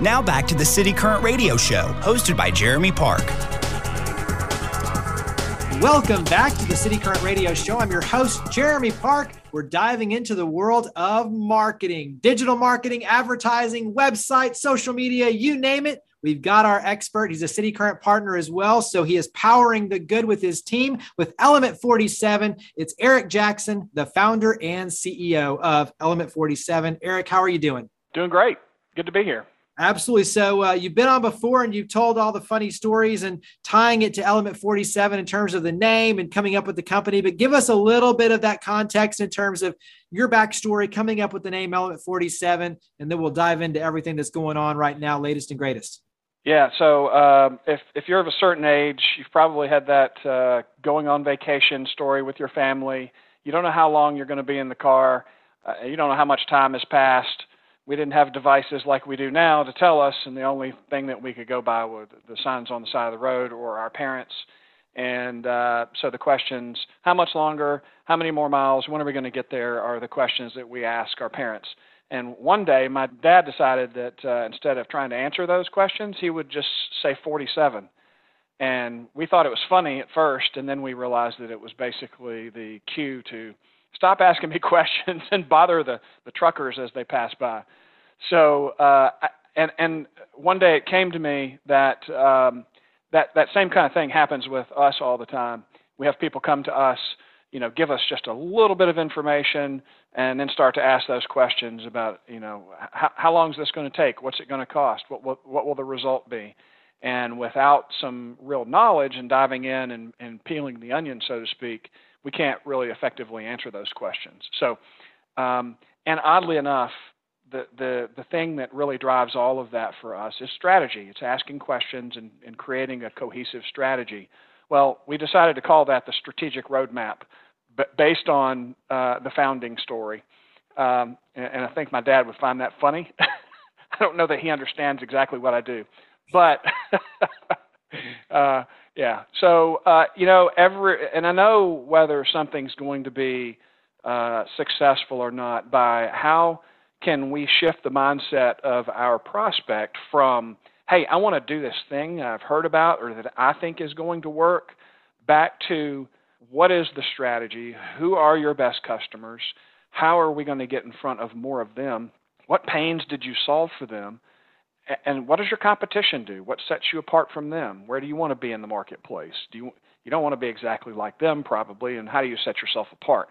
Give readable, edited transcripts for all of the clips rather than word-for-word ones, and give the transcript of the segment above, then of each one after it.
Now back to the City Current Radio Show, hosted by Jeremy Park. Welcome back to the City Current Radio Show. I'm your host, Jeremy Park. We're diving into the world of marketing, digital marketing, advertising, website, social media, you name it. We've got our expert. He's a City Current partner as well. So he is powering the good with his team with Element 47. It's Eric Jackson, the founder and CEO of Element 47. Eric, how are you doing? Doing great. Good to be here. Absolutely. So you've been on before and you've told all the funny stories and tying it to Element 47 in terms of the name and coming up with the company, but give us a little bit of that context in terms of your backstory, coming up with the name Element 47, and then we'll dive into everything that's going on right now, latest and greatest. Yeah. So if you're of a certain age, you've probably had that going on vacation story with your family. You don't know how long you're going to be in the car. You don't know how much time has passed. We didn't have devices like we do now to tell us, and the only thing that we could go by were the signs on the side of the road or our parents. And so the questions, how much longer, how many more miles, when are we going to get there, are the questions that we ask our parents. And one day, my dad decided that instead of trying to answer those questions, he would just say 47. And we thought it was funny at first, and then we realized that it was basically the cue to stop asking me questions and bother the truckers as they pass by. So, and one day it came to me that, that same kind of thing happens with us all the time. We have people come to us, you know, give us just a little bit of information and then start to ask those questions about, you know, how long is this going to take? What's it going to cost? What will the result be? And without some real knowledge and diving in and peeling the onion, so to speak, we can't really effectively answer those questions. So, and oddly enough, the thing that really drives all of that for us is strategy. It's asking questions and creating a cohesive strategy. Well, we decided to call that the strategic roadmap, but based on the founding story. And I think my dad would find that funny. I don't know that he understands exactly what I do, but yeah. So, you know, and I know whether something's going to be successful or not by how can we shift the mindset of our prospect from, hey, I want to do this thing I've heard about or that I think is going to work, back to what is the strategy? Who are your best customers? How are we going to get in front of more of them? What pains did you solve for them? And what does your competition do? What sets you apart from them? Where do you want to be in the marketplace? You don't want to be exactly like them, probably, and how do you set yourself apart?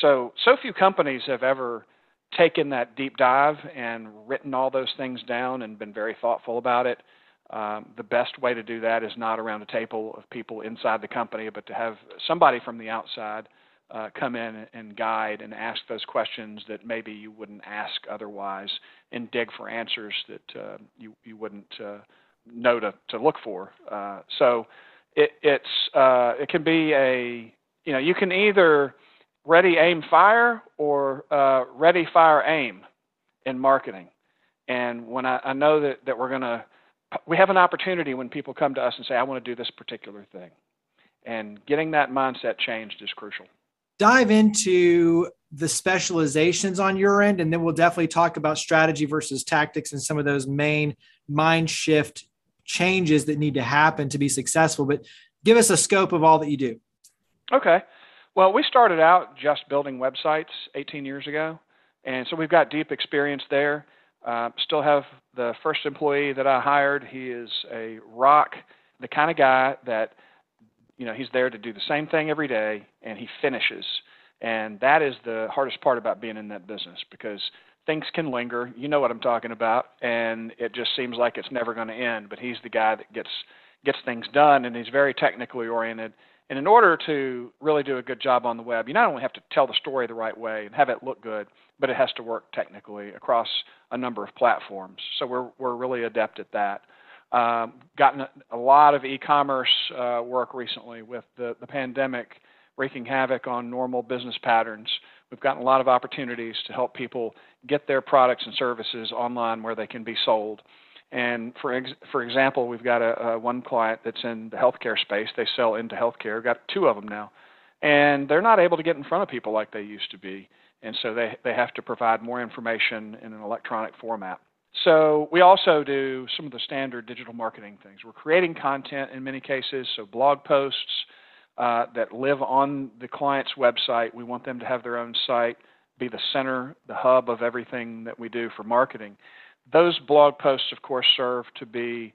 So few companies have ever taken that deep dive and written all those things down and been very thoughtful about it. The best way to do that is not around a table of people inside the company, but to have somebody from the outside come in and guide and ask those questions that maybe you wouldn't ask otherwise, and dig for answers that you wouldn't know to look for. So it can be a, you know, you can either ready, aim, fire, or ready, fire, aim in marketing. And when I know that we have an opportunity when people come to us and say, I want to do this particular thing, and getting that mindset changed is crucial. Dive into the specializations on your end, and then we'll definitely talk about strategy versus tactics and some of those main mind shift changes that need to happen to be successful. But give us a scope of all that you do. Okay. Well, we started out just building websites 18 years ago, and so we've got deep experience there. Still have the first employee that I hired. He is a rock, the kind of guy that, you know, he's there to do the same thing every day, and he finishes. And that is the hardest part about being in that business, because things can linger. You know what I'm talking about. And it just seems like it's never going to end. But he's the guy that gets things done, and he's very technically oriented. And in order to really do a good job on the web, you not only have to tell the story the right way and have it look good, but it has to work technically across a number of platforms. So we're really adept at that. Gotten a lot of e-commerce work recently with the pandemic wreaking havoc on normal business patterns. We've gotten a lot of opportunities to help people get their products and services online where they can be sold. And for example, we've got one client that's in the healthcare space. They sell into healthcare. We've got two of them now. And they're not able to get in front of people like they used to be. And so they have to provide more information in an electronic format. So we also do some of the standard digital marketing things. We're creating content in many cases, so blog posts that live on the client's website. We want them to have their own site, be the center, the hub of everything that we do for marketing. Those blog posts, of course, serve to be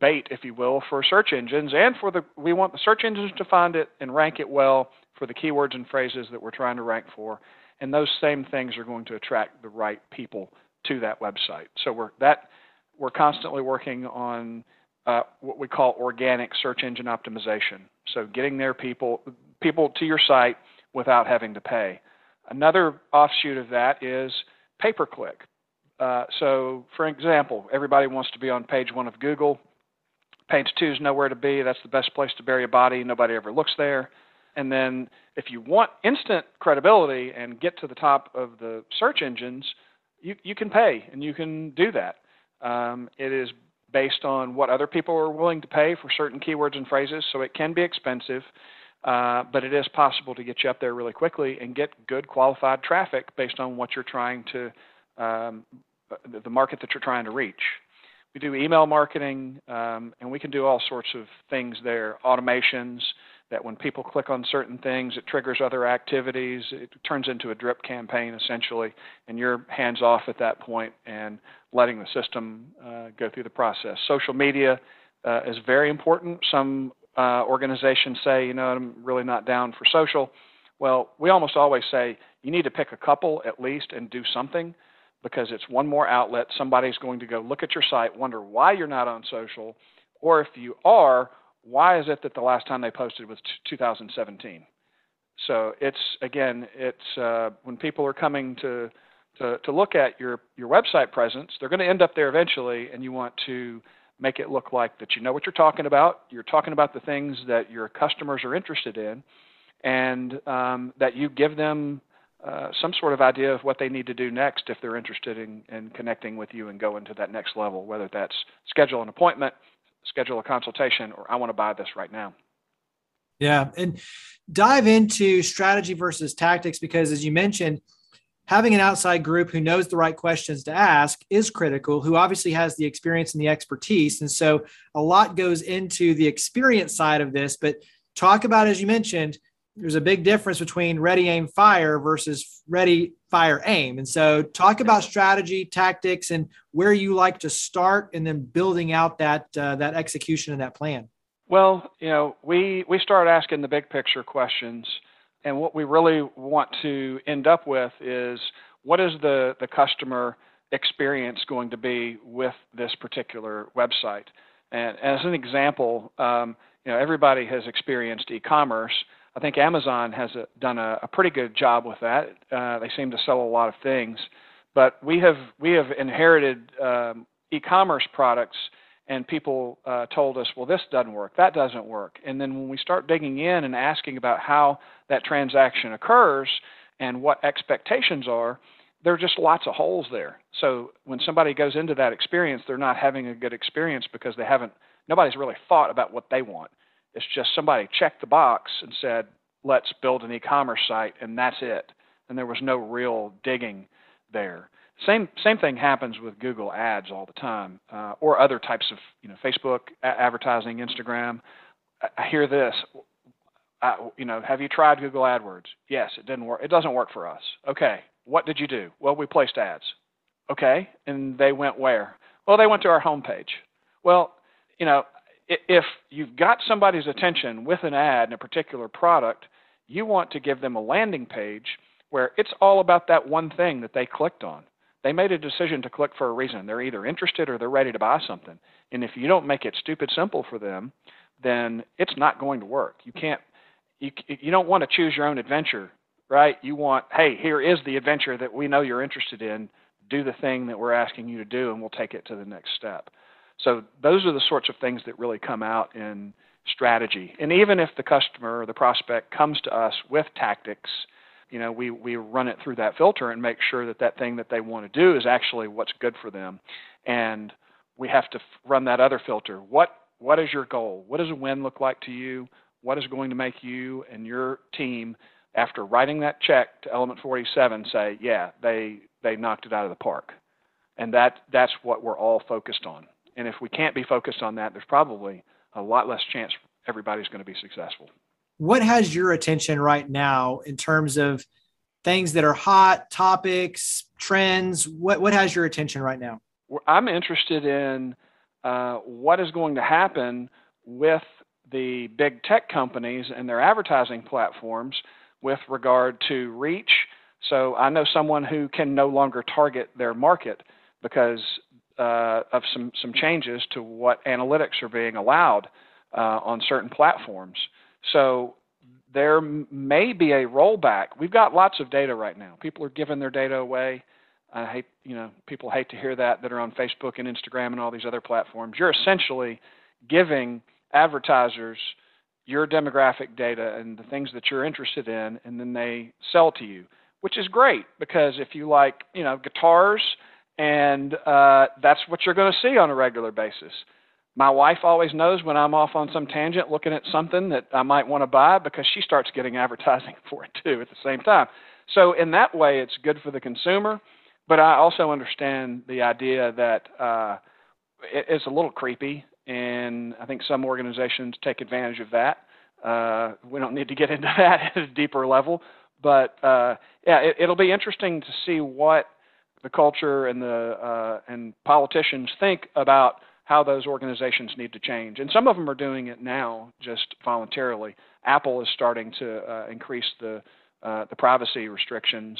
bait, if you will, for search engines, and for we want the search engines to find it and rank it well for the keywords and phrases that we're trying to rank for. And those same things are going to attract the right people to that website. So we're constantly working on what we call organic search engine optimization. So getting their people to your site without having to pay. Another offshoot of that is pay-per-click. So for example, everybody wants to be on page one of Google. Page two is nowhere to be. That's the best place to bury a body. Nobody ever looks there. And then if you want instant credibility and get to the top of the search engines, you can pay and you can do that. It is based on what other people are willing to pay for certain keywords and phrases, so it can be expensive, but it is possible to get you up there really quickly and get good qualified traffic based on what you're trying to, the market that you're trying to reach. We do email marketing, and we can do all sorts of things there, automations that when people click on certain things, it triggers other activities. It turns into a drip campaign, essentially, and you're hands-off at that point and letting the system go through the process. Social media is very important. Some organizations say, you know, I'm really not down for social. Well, we almost always say you need to pick a couple at least and do something, because it's one more outlet. Somebody's going to go look at your site, wonder why you're not on social, or if you are, why is it that the last time they posted was 2017? So it's, again, it's when people are coming to look at your website presence, they're going to end up there eventually, and you want to make it look like that you know what you're talking about. You're talking about the things that your customers are interested in, and that you give them some sort of idea of what they need to do next if they're interested in connecting with you and going to that next level, whether that's schedule an appointment, schedule a consultation, or I want to buy this right now. Yeah. And dive into strategy versus tactics, because as you mentioned, having an outside group who knows the right questions to ask is critical, who obviously has the experience and the expertise. And so a lot goes into the experience side of this, but talk about, as you mentioned, there's a big difference between ready, aim, fire versus ready, fire, aim. And so talk about strategy, tactics, and where you like to start, and then building out that that execution and that plan. Well, you know, we start asking the big picture questions. And what we really want to end up with is, what is the customer experience going to be with this particular website? And as an example, you know, everybody has experienced e-commerce. I think Amazon has done a pretty good job with that. They seem to sell a lot of things, but we have inherited e-commerce products, and people told us, well, this doesn't work, that doesn't work. And then when we start digging in and asking about how that transaction occurs and what expectations are, there are just lots of holes there. So when somebody goes into that experience, they're not having a good experience because nobody's really thought about what they want. It's just somebody checked the box and said, let's build an e-commerce site, and that's it. And there was no real digging there. Same thing happens with Google ads all the time, or other types of, you know, Facebook advertising, Instagram. I hear this, have you tried Google AdWords? Yes, it didn't work. It doesn't work for us. Okay, what did you do? Well, we placed ads. Okay, and they went where? Well, they went to our homepage. Well, you know, if you've got somebody's attention with an ad in a particular product, you want to give them a landing page where it's all about that one thing that they clicked on. They made a decision to click for a reason. They're either interested or they're ready to buy something. And if you don't make it stupid simple for them, then it's not going to work. You don't want to choose your own adventure, right? You want, hey, here is the adventure that we know you're interested in. Do the thing that we're asking you to do, and we'll take it to the next step. So those are the sorts of things that really come out in strategy. And even if the customer or the prospect comes to us with tactics, you know, we run it through that filter and make sure that thing that they want to do is actually what's good for them. And we have to run that other filter. What is your goal? What does a win look like to you? What is going to make you and your team, after writing that check to Element 47, say, yeah, they knocked it out of the park? And that's what we're all focused on. And if we can't be focused on that, there's probably a lot less chance everybody's going to be successful. What has your attention right now in terms of things that are hot, topics, trends? What has your attention right now? Well, I'm interested in what is going to happen with the big tech companies and their advertising platforms with regard to reach. So I know someone who can no longer target their market because of some changes to what analytics are being allowed on certain platforms. So there may be a rollback. We've got lots of data right now. People are giving their data away. I hate, people hate to hear that are on Facebook and Instagram and all these other platforms. You're essentially giving advertisers your demographic data and the things that you're interested in, and then they sell to you, which is great because if you like, guitars, and that's what you're going to see on a regular basis. My wife always knows when I'm off on some tangent looking at something that I might want to buy because she starts getting advertising for it too at the same time. So in that way, it's good for the consumer, but I also understand the idea that it's a little creepy. And I think some organizations take advantage of that. We don't need to get into that at a deeper level. But, it'll be interesting to see what the culture and the politicians think about how those organizations need to change. And some of them are doing it now just voluntarily. Apple is starting to increase the privacy restrictions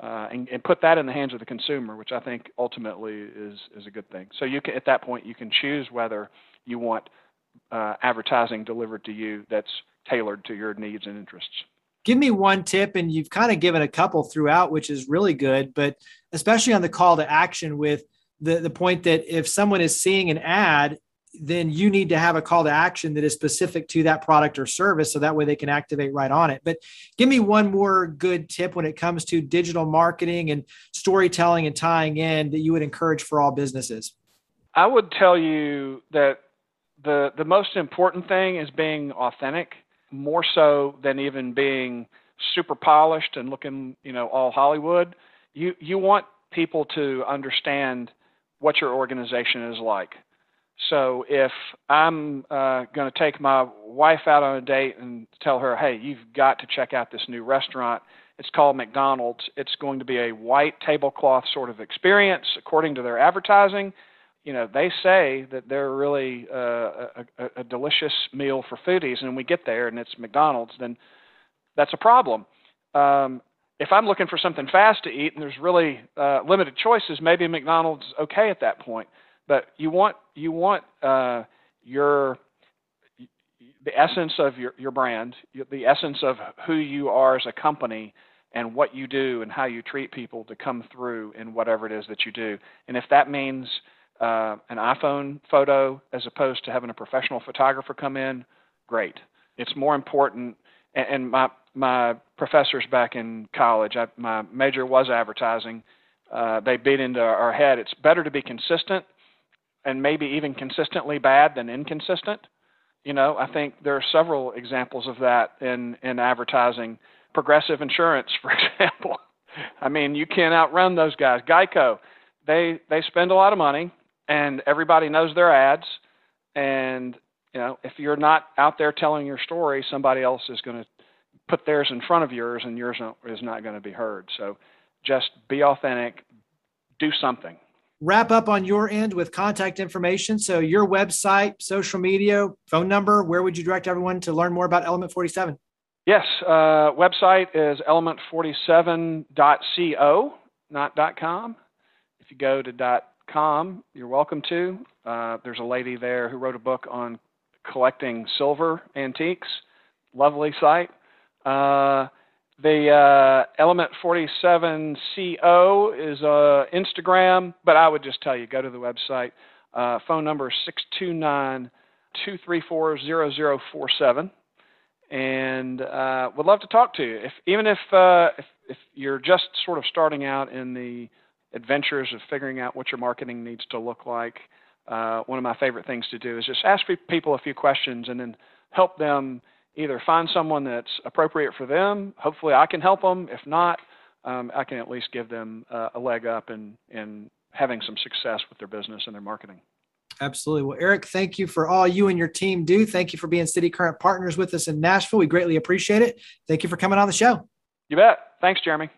and put that in the hands of the consumer, which I think ultimately is a good thing. So you can, at that point, you can choose whether you want advertising delivered to you that's tailored to your needs and interests. Give me one tip, and you've kind of given a couple throughout, which is really good, but especially on the call to action with the point that if someone is seeing an ad, then you need to have a call to action that is specific to that product or service. So that way they can activate right on it. But give me one more good tip when it comes to digital marketing and storytelling and tying in that you would encourage for all businesses. I would tell you that the most important thing is being authentic, more so than even being super polished and looking, all Hollywood. You want people to understand what your organization is like. So if I'm going to take my wife out on a date and tell her, hey, you've got to check out this new restaurant. It's called McDonald's. It's going to be a white tablecloth sort of experience, according to their advertising. They say that they're really a delicious meal for foodies, and we get there and it's McDonald's, then that's a problem. If I'm looking for something fast to eat and there's really limited choices, maybe McDonald's okay at that point. But you want the essence of your brand, the essence of who you are as a company and what you do and how you treat people to come through in whatever it is that you do. And if that means an iPhone photo as opposed to having a professional photographer come in, great. It's more important. And my professors back in college, my major was advertising. They beat into our head, it's better to be consistent and maybe even consistently bad than inconsistent. I think there are several examples of that in advertising. Progressive Insurance, for example. I mean, you can't outrun those guys. Geico, they spend a lot of money, and everybody knows their ads. And, if you're not out there telling your story, somebody else is going to put theirs in front of yours, and yours is not going to be heard. So just be authentic, do something. Wrap up on your end with contact information. So your website, social media, phone number, where would you direct everyone to learn more about Element 47? Yes. Website is element47.co, not .com. If you go to .com, you're welcome to. There's a lady there who wrote a book on collecting silver antiques. Lovely site. The Element 47 CO is Instagram, but I would just tell you, go to the website. Phone number 629-234-0047. And would love to talk to you. If you're just sort of starting out in the adventures of figuring out what your marketing needs to look like, one of my favorite things to do is just ask people a few questions and then help them either find someone that's appropriate for them. Hopefully I can help them. If not, I can at least give them a leg up in having some success with their business and their marketing. Absolutely. Well, Eric, thank you for all you and your team do. Thank you for being City Current partners with us in Nashville. We greatly appreciate it. Thank you for coming on the show. You bet. Thanks, Jeremy.